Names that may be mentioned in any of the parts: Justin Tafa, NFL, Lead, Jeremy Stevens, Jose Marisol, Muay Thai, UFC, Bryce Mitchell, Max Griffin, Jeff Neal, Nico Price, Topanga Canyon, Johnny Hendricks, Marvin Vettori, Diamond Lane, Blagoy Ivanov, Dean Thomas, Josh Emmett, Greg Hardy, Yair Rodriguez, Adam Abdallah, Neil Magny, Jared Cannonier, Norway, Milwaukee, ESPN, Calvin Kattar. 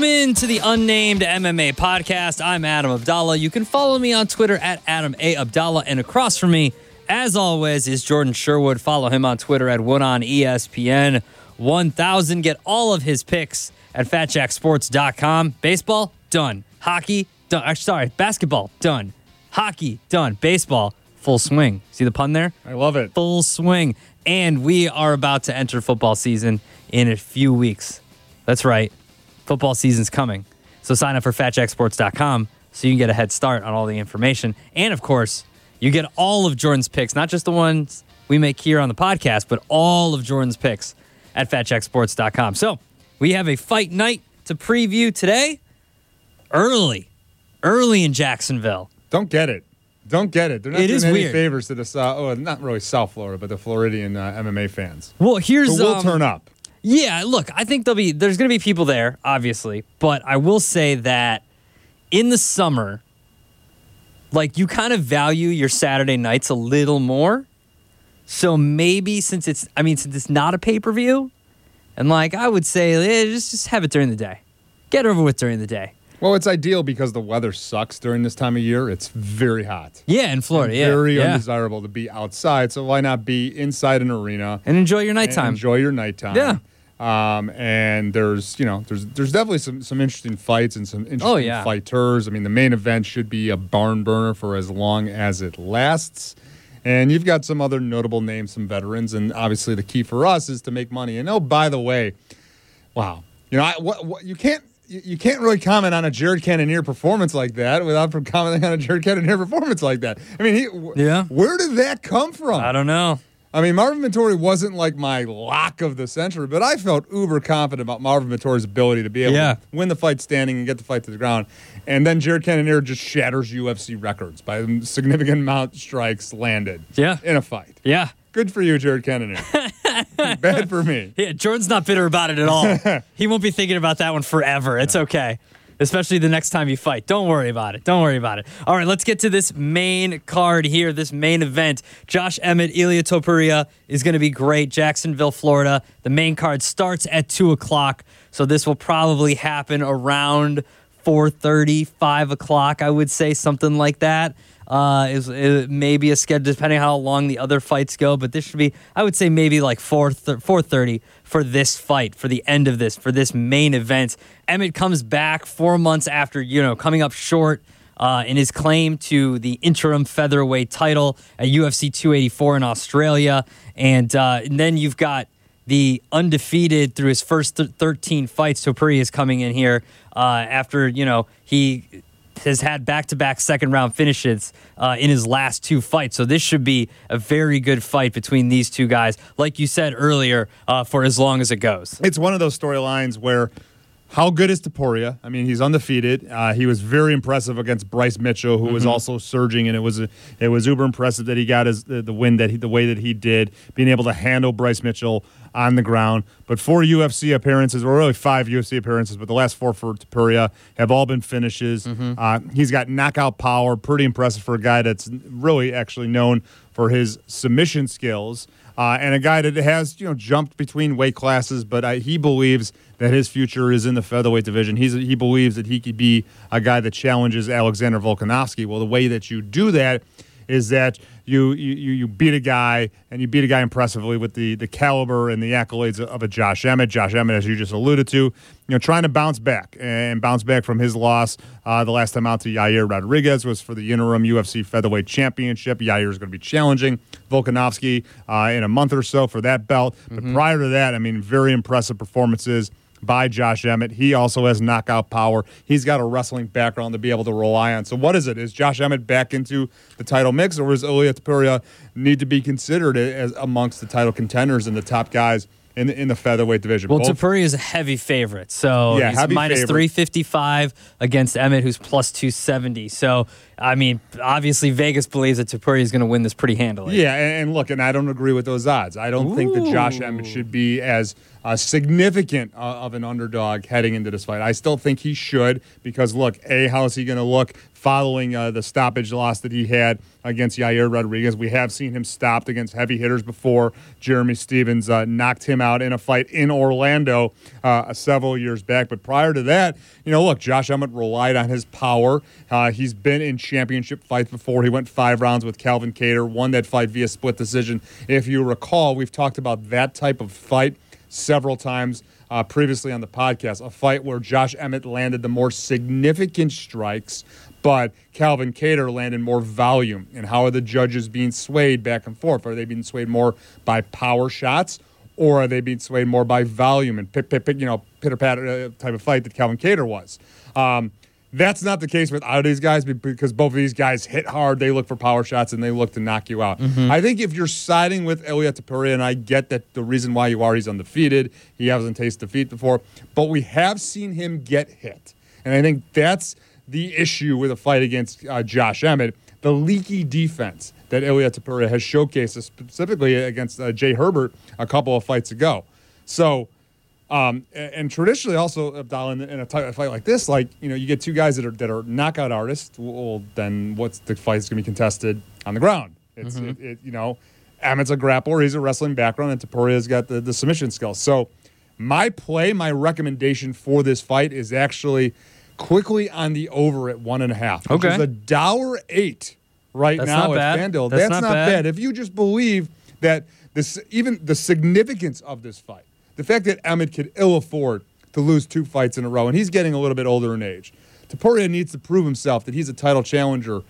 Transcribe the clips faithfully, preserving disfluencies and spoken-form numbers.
Welcome in to the Unnamed M M A Podcast. I'm Adam Abdallah. You can follow me on Twitter at Adam A. Abdallah. And across from me, as always, is Jordan Sherwood. Follow him on Twitter at one on E S P N one thousand. Get all of his picks at Fat Jack Sports dot com. Baseball, done. Hockey, done. Actually, sorry, basketball, done. Hockey, done. Baseball, full swing. See the pun there? I love it. Full swing. And we are about to enter football season in a few weeks. That's right. Football season's coming. So sign up for Fat Jack Sports dot com so you can get a head start on all the information. And, of course, you get all of Jordan's picks, not just the ones we make here on the podcast, but all of Jordan's picks at Fat Jack Sports dot com. So we have a fight night to preview today. Early. Early in Jacksonville. Don't get it. Don't get it. They're not it doing any weird. favors to the uh, oh, not really South Florida, but the Floridian uh, M M A fans. Well, here's... But we'll um, turn up. Yeah, look, I think there'll be there's going to be people there, obviously. But I will say that in the summer, like, you kind of value your Saturday nights a little more. So maybe since it's, I mean, since it's not a pay-per-view, and, like, I would say, yeah, just, just have it during the day. Get over with during the day. Well, it's ideal because the weather sucks during this time of year. It's very hot. Yeah, in Florida, and yeah. Very yeah. undesirable to be outside, so why not be inside an arena? And enjoy your nighttime. Enjoy your nighttime. Yeah. Um, and there's, you know, there's there's definitely some, some interesting fights and some interesting oh, yeah. fighters. I mean, the main event should be a barn burner for as long as it lasts. And you've got some other notable names, some veterans, and obviously the key for us is to make money. And, oh, by the way, wow. You know, I, what, what, you can't You can't really comment on a Jared Cannonier performance like that without commenting on a Jared Cannonier performance like that. I mean, he, yeah. where did that come from? I don't know. I mean, Marvin Vettori wasn't like my lock of the century, but I felt uber confident about Marvin Vettori's ability to be able yeah. to win the fight standing and get the fight to the ground. And then Jared Cannonier just shatters U F C records by a significant amount of strikes landed yeah. in a fight. Yeah. Good for you, Jared Cannonier. Bad for me. Yeah, Jordan's not bitter about it at all. He won't be thinking about that one forever. It's okay. Especially the next time you fight. Don't worry about it. Don't worry about it. All right, let's get to this main card here, this main event. Josh Emmett, Ilya Topuria is going to be great. Jacksonville, Florida. The main card starts at two o'clock, so this will probably happen around four thirty, five o'clock, I would say, something like that. Uh, is, is maybe a schedule depending how long the other fights go, but this should be, I would say, maybe like four th- four thirty for this fight, for the end of this, for this main event. Emmett comes back four months after you know coming up short uh, in his claim to the interim featherweight title at U F C two eighty-four in Australia, and, uh, and then you've got the undefeated through his first th- thirteen fights. Topuria is coming in here uh, after you know he. has had back-to-back second-round finishes uh, in his last two fights. So this should be a very good fight between these two guys, like you said earlier, uh, for as long as it goes. It's one of those storylines where how good is Topuria? I mean, he's undefeated. Uh, he was very impressive against Bryce Mitchell, who mm-hmm. was also surging, and it was it was uber impressive that he got his, the, the win that he, the way that he did, being able to handle Bryce Mitchell on the ground. But four U F C appearances, or really five U F C appearances, but the last four for Topuria have all been finishes. Mm-hmm. Uh, he's got knockout power, pretty impressive for a guy that's really actually known for his submission skills. Uh, and a guy that has, you know, jumped between weight classes, but I, he believes that his future is in the featherweight division. He's, he believes that he could be a guy that challenges Alexander Volkanovsky. Well, the way that you do that is that you you you beat a guy, and you beat a guy impressively with the, the caliber and the accolades of a Josh Emmett. Josh Emmett, as you just alluded to, you know, trying to bounce back and bounce back from his loss uh, the last time out to Yair Rodriguez was for the interim U F C featherweight championship. Yair is going to be challenging Volkanovsky uh, in a month or so for that belt. But mm-hmm. prior to that, I mean, very impressive performances by Josh Emmett. He also has knockout power. He's got a wrestling background to be able to rely on. So what is it? Is Josh Emmett back into the title mix, or does Ilya Topuria need to be considered as amongst the title contenders and the top guys in the, in the featherweight division? Well, Topuria is a heavy favorite. So yeah, he's minus favorite. three fifty-five against Emmett, who's plus two seventy. So, I mean, obviously Vegas believes that Topuria is going to win this pretty handily. Yeah, and, and look, and I don't agree with those odds. I don't Ooh. think that Josh Emmett should be as uh, significant uh, of an underdog heading into this fight. I still think he should because, look, A, how is he going to look following uh, the stoppage loss that he had against Yair Rodriguez. We have seen him stopped against heavy hitters before. Jeremy Stevens uh, knocked him out in a fight in Orlando uh, several years back. But prior to that, you know, look, Josh Emmett relied on his power. Uh, he's been in championship fights before. He went five rounds with Calvin Kattar, won that fight via split decision. If you recall, we've talked about that type of fight several times Uh, previously on the podcast, a fight where Josh Emmett landed the more significant strikes, but Calvin Kattar landed more volume. And how are the judges being swayed back and forth? Are they being swayed more by power shots, or are they being swayed more by volume and pit, pit, pit, you know, pitter-patter type of fight that Calvin Kattar was? Um, that's not the case with either of these guys, because both of these guys hit hard. They look for power shots, and they look to knock you out. Mm-hmm. I think if you're siding with Ilya Topuria, and I get that the reason why you are, he's undefeated. He hasn't tasted defeat before. But we have seen him get hit. And I think that's the issue with a fight against uh, Josh Emmett. The leaky defense that Ilya Topuria has showcased, specifically against uh, Jay Herbert a couple of fights ago. So... Um, and, and traditionally, also Abdallah, in, in a t- fight like this, like you know, you get two guys that are that are knockout artists. Well, then what's the fight's going to be contested on the ground? It's mm-hmm. it, it, you know, Emmett's a grappler. He's a wrestling background, and Topuria's got the, the submission skills. So, my play, my recommendation for this fight is actually quickly on the over at one and a half. Okay, which is a dollar eight right That's now at FanDuel. That's, That's not, not bad. bad. If you just believe that this, even the significance of this fight. The fact that Emmett could ill afford to lose two fights in a row, and he's getting a little bit older in age. Topuria needs to prove himself that he's a title challenger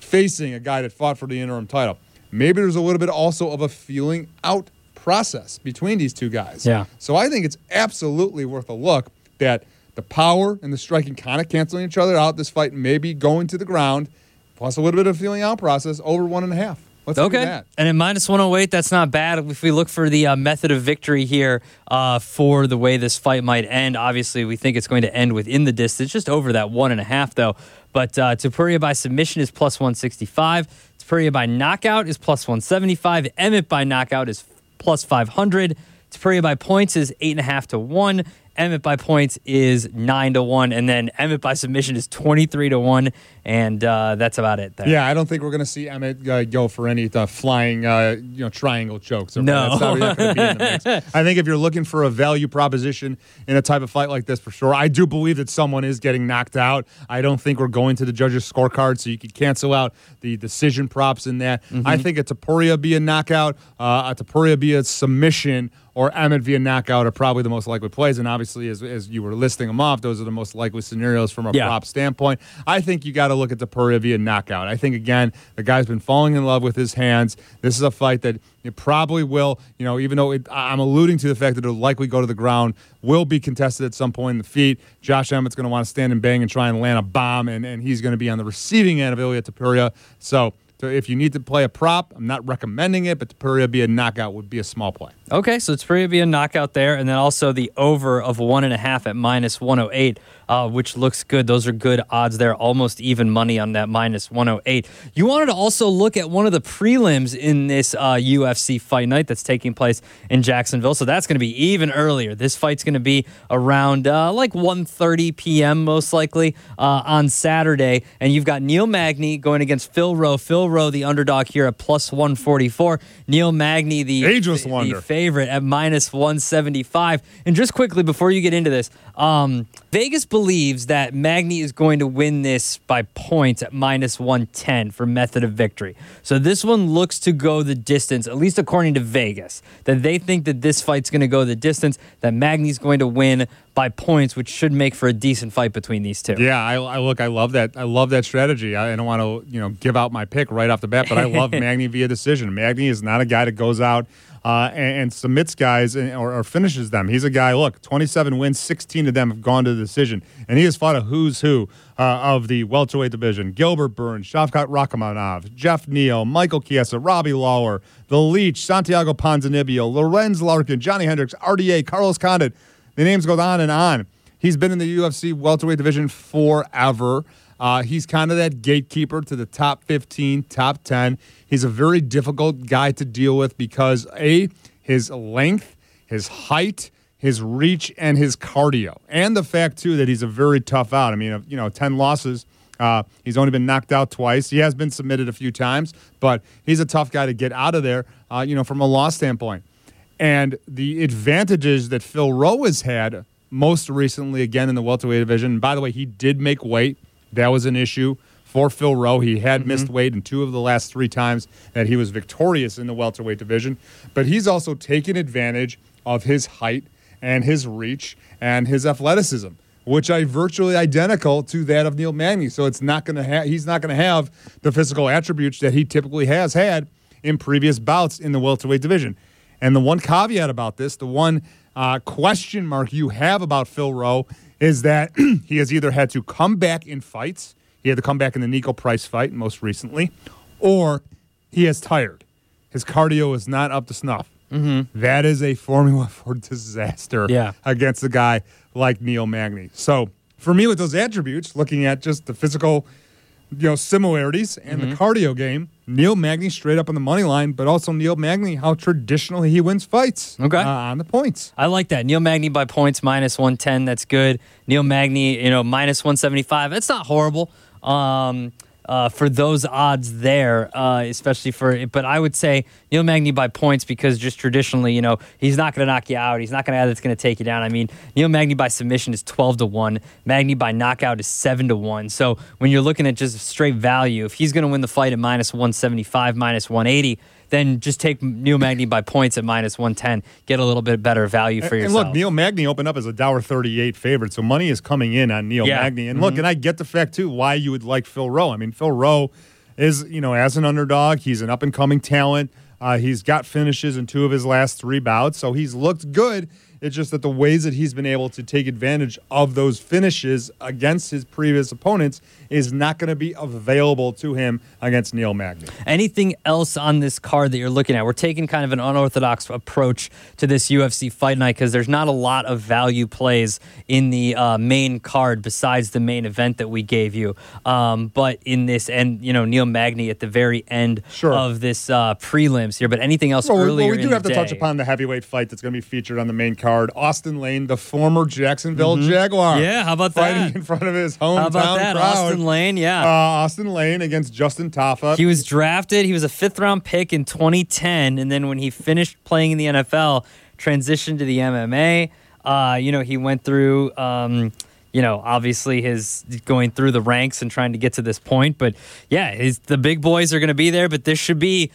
facing a guy that fought for the interim title. Maybe there's a little bit also of a feeling out process between these two guys. Yeah. So I think it's absolutely worth a look that the power and the striking kind of canceling each other out. This fight may be going to the ground, plus a little bit of feeling out process, over one and a half. Let's okay, and at minus one oh eight, that's not bad. If we look for the uh, method of victory here uh, for the way this fight might end, obviously we think it's going to end within the distance, just over that one and a half, though. But uh, Topuria by submission is plus one sixty-five. Topuria by knockout is plus one seventy-five. Emmett by knockout is plus five hundred. Topuria by points is eight and a half to one. Emmett by points is nine to one, and then Emmett by submission is twenty-three to one, and uh, that's about it there. Yeah, I don't think we're going to see Emmett uh, go for any uh, flying uh, you know, triangle chokes. Or no. That's probably not going to be in the mix. I think if you're looking for a value proposition in a type of fight like this, for sure, I do believe that someone is getting knocked out. I don't think we're going to the judges' scorecard, so you could cancel out the decision props in that. Mm-hmm. I think a Topuria via knockout, uh, a Topuria via submission, or Emmett via knockout are probably the most likely plays. And obviously, as as you were listing them off, those are the most likely scenarios from a yeah. prop standpoint. I think you got to look at Topuria via knockout. I think, again, the guy's been falling in love with his hands. This is a fight that it probably will, you know, even though it, I'm alluding to the fact that it'll likely go to the ground, will be contested at some point in the feet. Josh Emmett's going to want to stand and bang and try and land a bomb, and, and he's going to be on the receiving end of Ilya Topuria. So, So if you need to play a prop, I'm not recommending it, but Topuria via knockout would be a small play. Okay, so Topuria via knockout there, and then also the over of one and a half at minus one oh eight, uh, which looks good. Those are good odds there, almost even money on that minus one oh eight. You wanted to also look at one of the prelims in this uh, U F C fight night that's taking place in Jacksonville, so that's going to be even earlier. This fight's going to be around uh, like one thirty p.m. most likely uh, on Saturday, and you've got Neil Magny going against Phil Rowe. Phil Rowe, the underdog here at plus one forty-four. Neil Magny, the, Ageless wonder. the favorite at minus one seventy-five. And just quickly, before you get into this, um, Vegas believes that Magny is going to win this by points at minus one ten for method of victory. So this one looks to go the distance, at least according to Vegas, that they think that this fight's going to go the distance, that Magny's going to win by points, which should make for a decent fight between these two. Yeah, I, I look, I love that. I love that strategy. I, I don't want to, you know, give out my pick right off the bat, but I love Magny via decision. Magny is not a guy that goes out uh, and, and submits guys and, or, or finishes them. He's a guy. Look, twenty-seven wins, sixteen of them have gone to the decision, and he has fought a who's who uh, of the welterweight division: Gilbert Burns, Shavkat Rakhmonov, Jeff Neal, Michael Chiesa, Robbie Lawler, The Leech, Santiago Ponzinibbio, Lorenz Larkin, Johnny Hendricks, R D A, Carlos Condit. The names go on and on. He's been in the U F C welterweight division forever. Uh, he's kind of that gatekeeper to the top fifteen, top ten. He's a very difficult guy to deal with because, A, his length, his height, his reach, and his cardio. And the fact, too, that he's a very tough out. I mean, you know, ten losses Uh, he's only been knocked out twice. He has been submitted a few times, but he's a tough guy to get out of there, uh, you know, from a loss standpoint. And the advantages that Phil Rowe has had most recently, again, in the welterweight division. And by the way, he did make weight. That was an issue for Phil Rowe. He had mm-hmm. missed weight in two of the last three times that he was victorious in the welterweight division. But he's also taken advantage of his height and his reach and his athleticism, which are virtually identical to that of Neil Magny. So it's not going to ha- he's not going to have the physical attributes that he typically has had in previous bouts in the welterweight division. And the one caveat about this, the one uh, question mark you have about Phil Rowe is that he has either had to come back in fights, he had to come back in the Nico Price fight most recently, or he has tired. His cardio is not up to snuff. Mm-hmm. That is a formula for disaster yeah. against a guy like Neil Magny. So for me, with those attributes, looking at just the physical, you know, similarities and mm-hmm. the cardio game, Neil Magny straight up on the money line, but also Neil Magny, how traditionally he wins fights okay. uh, on the points. I like that. Neil Magny by points, minus one ten, that's good. Neil Magny, you know, minus one seventy-five, that's not horrible um, uh, for those odds there, uh, especially for, but I would say Neil Magny by points because just traditionally, you know, he's not going to knock you out. He's not going to add that's going to take you down. I mean, Neil Magny by submission is twelve to one. Magny by knockout is seven to one. So when you're looking at just straight value, if he's going to win the fight at minus one seventy-five, minus one eighty, then just take Neil Magny by points at minus one ten. Get a little bit better value for and, yourself. And look, Neil Magny opened up as a one thirty-eight favorite, so money is coming in on Neil yeah. Magny. And mm-hmm. look, and I get the fact, too, why you would like Phil Rowe. I mean, Phil Rowe is, you know, as an underdog, he's an up-and-coming talent. Uh, he's got finishes in two of his last three bouts, so he's looked good. It's just that the ways that he's been able to take advantage of those finishes against his previous opponents is not going to be available to him against Neil Magny. Anything else on this card that you're looking at? We're taking kind of an unorthodox approach to this U F C fight night because there's not a lot of value plays in the uh, main card besides the main event that we gave you. Um, but in this, and you know, Neil Magny at the very end sure. of this uh, prelims here, but anything else well, earlier well, we do in have the to day. Touch upon the heavyweight fight that's going to be featured on the main card. Austin Lane, the former Jacksonville mm-hmm. Jaguar. Yeah, how about that? Fighting in front of his hometown How about that, crowd. Austin Lane, yeah. Uh, Austin Lane against Justin Tafa. He was drafted. He was a fifth-round pick in twenty ten, and then when he finished playing in the N F L, transitioned to the M M A. Uh, you know, he went through... Um, You know, obviously his going through the ranks and trying to get to this point. But, yeah, his, the big boys are going to be there, but this should be...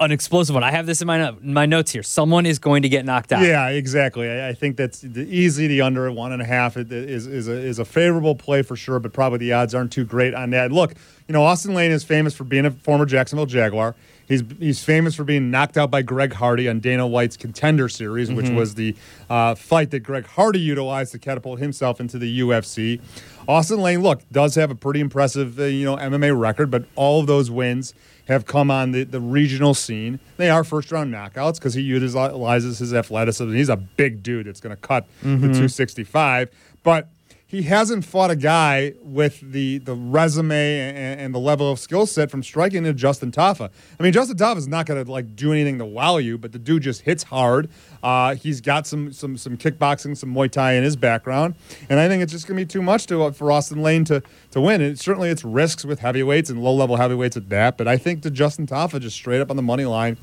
an explosive one. I have this in my in my notes here. Someone is going to get knocked out. Yeah, exactly. I, I think that's the easy. The under at one and a half is is a, is a favorable play for sure, but probably the odds aren't too great on that. Look, you know, Austin Lane is famous for being a former Jacksonville Jaguar. He's he's famous for being knocked out by Greg Hardy on Dana White's Contender Series, mm-hmm. which was the uh, fight that Greg Hardy utilized to catapult himself into the U F C. Austin Lane, look, does have a pretty impressive uh, you know M M A record, but all of those wins have come on the, the regional scene. They are first-round knockouts because he utilizes his athleticism. He's a big dude that's going to cut mm-hmm. the two sixty-five, but... he hasn't fought a guy with the, the resume and, and the level of skill set from striking to Justin Tafa. I mean, Justin Tafa is not going to like do anything to wow you, but the dude just hits hard. Uh, he's got some some some kickboxing, some Muay Thai in his background, and I think it's just going to be too much to uh, for Austin Lane to to win. And it, certainly, it's risks with heavyweights and low level heavyweights at that. But I think the Justin Tafa just straight up on the money line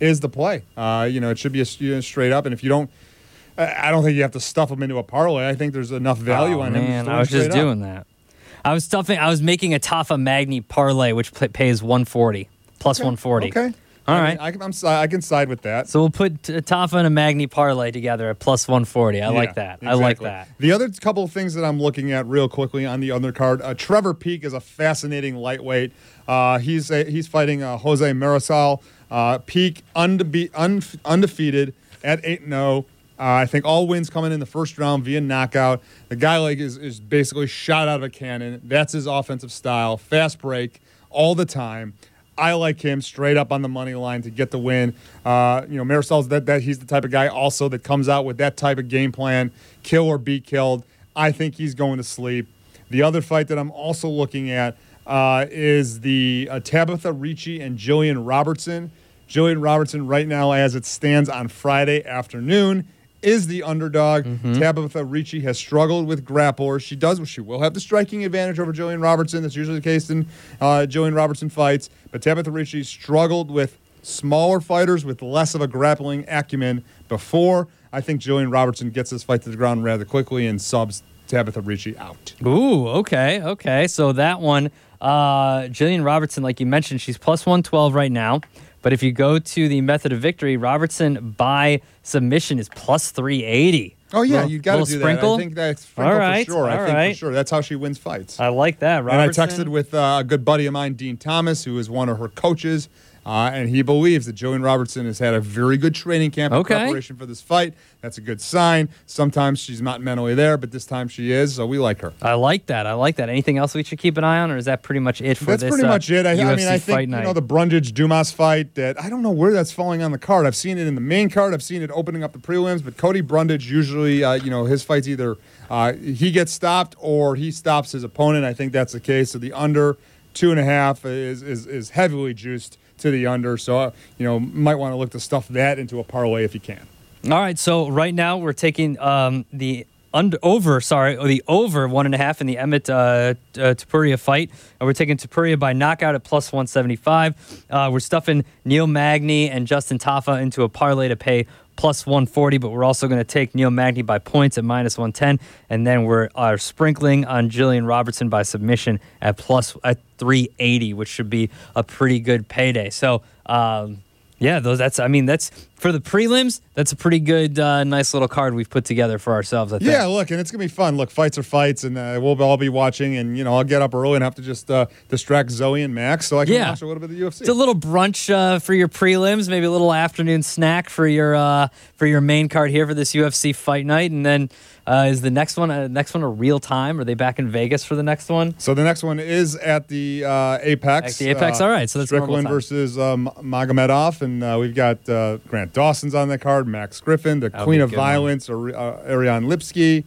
is the play. Uh, you know, it should be a you know, straight up, and if you don't. I don't think you have to stuff him into a parlay. I think there's enough value oh, on him. Man, I was just up. doing that. I was stuffing. I was making a Tafa Magny parlay, which p- pays one forty plus okay. one forty. Okay, all right. I mean, I, can, I can side with that. So we'll put Tafa and a Magny parlay together at plus one forty. I yeah, like that. Exactly. I like that. The other couple of things that I'm looking at real quickly on the undercard. Uh, Trevor Peak is a fascinating lightweight. Uh, he's a, he's fighting uh, Jose Marisol. Uh, Peak undefe- unf- undefeated at eight and oh. Uh, I think all wins coming in the first round via knockout. The guy like is, is basically shot out of a cannon. That's his offensive style. Fast break all the time. I like him straight up on the money line to get the win. Uh, you know, Marisol's that that he's the type of guy also that comes out with that type of game plan, kill or be killed. I think he's going to sleep. The other fight that I'm also looking at uh, is the uh, Tabitha Ricci and Jillian Robertson. Jillian Robertson right now as it stands on Friday afternoon is the underdog. Mm-hmm. Tabitha Ricci has struggled with grapplers. She does. She will have the striking advantage over Jillian Robertson. That's usually the case in uh, Jillian Robertson fights. But Tabitha Ricci struggled with smaller fighters with less of a grappling acumen before. I think Jillian Robertson gets this fight to the ground rather quickly and subs Tabitha Ricci out. Ooh, okay, okay. So that one, uh, Jillian Robertson, like you mentioned, she's plus one twelve right now. But if you go to the method of victory, Robertson by submission is plus three eighty. Oh, yeah, you got to do sprinkle. that. I think that's sprinkle all right, for sure. I think right. for sure. That's how she wins fights. I like that, Robertson. And I texted with uh, a good buddy of mine, Dean Thomas, who is one of her coaches, uh, and he believes that Jillian Robertson has had a very good training camp in okay. preparation for this fight. That's a good sign. Sometimes she's not mentally there, but this time she is, so we like her. I like that. I like that. Anything else we should keep an eye on, or is that pretty much it for that's this That's pretty uh, much it. I, I mean, I think, you know, the Brundage-Dumas fight, that I don't know where that's falling on the card. I've seen it in the main card. I've seen it opening up the prelims, but Cody Brundage usually, uh, you know, his fights either uh, he gets stopped or he stops his opponent. I think that's the case. So the under two and a half is is, is heavily juiced to the under, so uh, you know, might want to look to stuff that into a parlay if you can. All right, so right now we're taking um, the under over, sorry, or the over one and a half in the Emmett uh, uh, Topuria fight, and we're taking Topuria by knockout at plus one seventy-five. Uh, we're stuffing Neil Magny and Justin Tafa into a parlay to pay plus one forty, but we're also going to take Neil Magny by points at minus one ten, and then we're uh, sprinkling on Jillian Robertson by submission at plus at three eighty, which should be a pretty good payday. So, um, yeah, those. That's. I mean, that's for the prelims. That's a pretty good, uh, nice little card we've put together for ourselves, I think. Yeah, look, and it's gonna be fun. Look, fights are fights, and uh, we'll all be watching. And you know, I'll get up early and have to just uh, distract Zoe and Max so I can yeah. watch a little bit of the U F C. It's a little brunch uh, for your prelims, maybe a little afternoon snack for your uh, for your main card here for this U F C fight night, and then. Uh, is the next one uh, next one a real time? Are they back in Vegas for the next one? So the next one is at the uh, Apex. At the Apex, uh, all right. So that's Strickland versus um, Magomedov, and uh, we've got uh, Grant Dawson's on that card, Max Griffin, the That'll Queen of Violence, or, uh, Ariane Lipsky,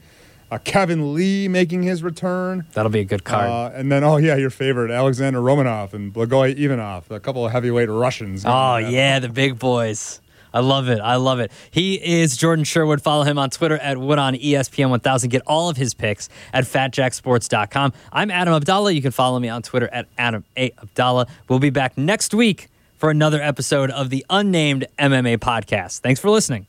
uh, Kevin Lee making his return. That'll be a good card. Uh, and then, oh, yeah, your favorite, Alexander Romanov and Blagoy Ivanov, a couple of heavyweight Russians. Oh, yeah, the big boys. I love it. I love it. He is Jordan Sherwood. Follow him on Twitter at Wood on E S P N one thousand. Get all of his picks at Fat Jack Sports dot com. I'm Adam Abdallah. You can follow me on Twitter at Adam A. Abdallah. We'll be back next week for another episode of the Unnamed M M A Podcast. Thanks for listening.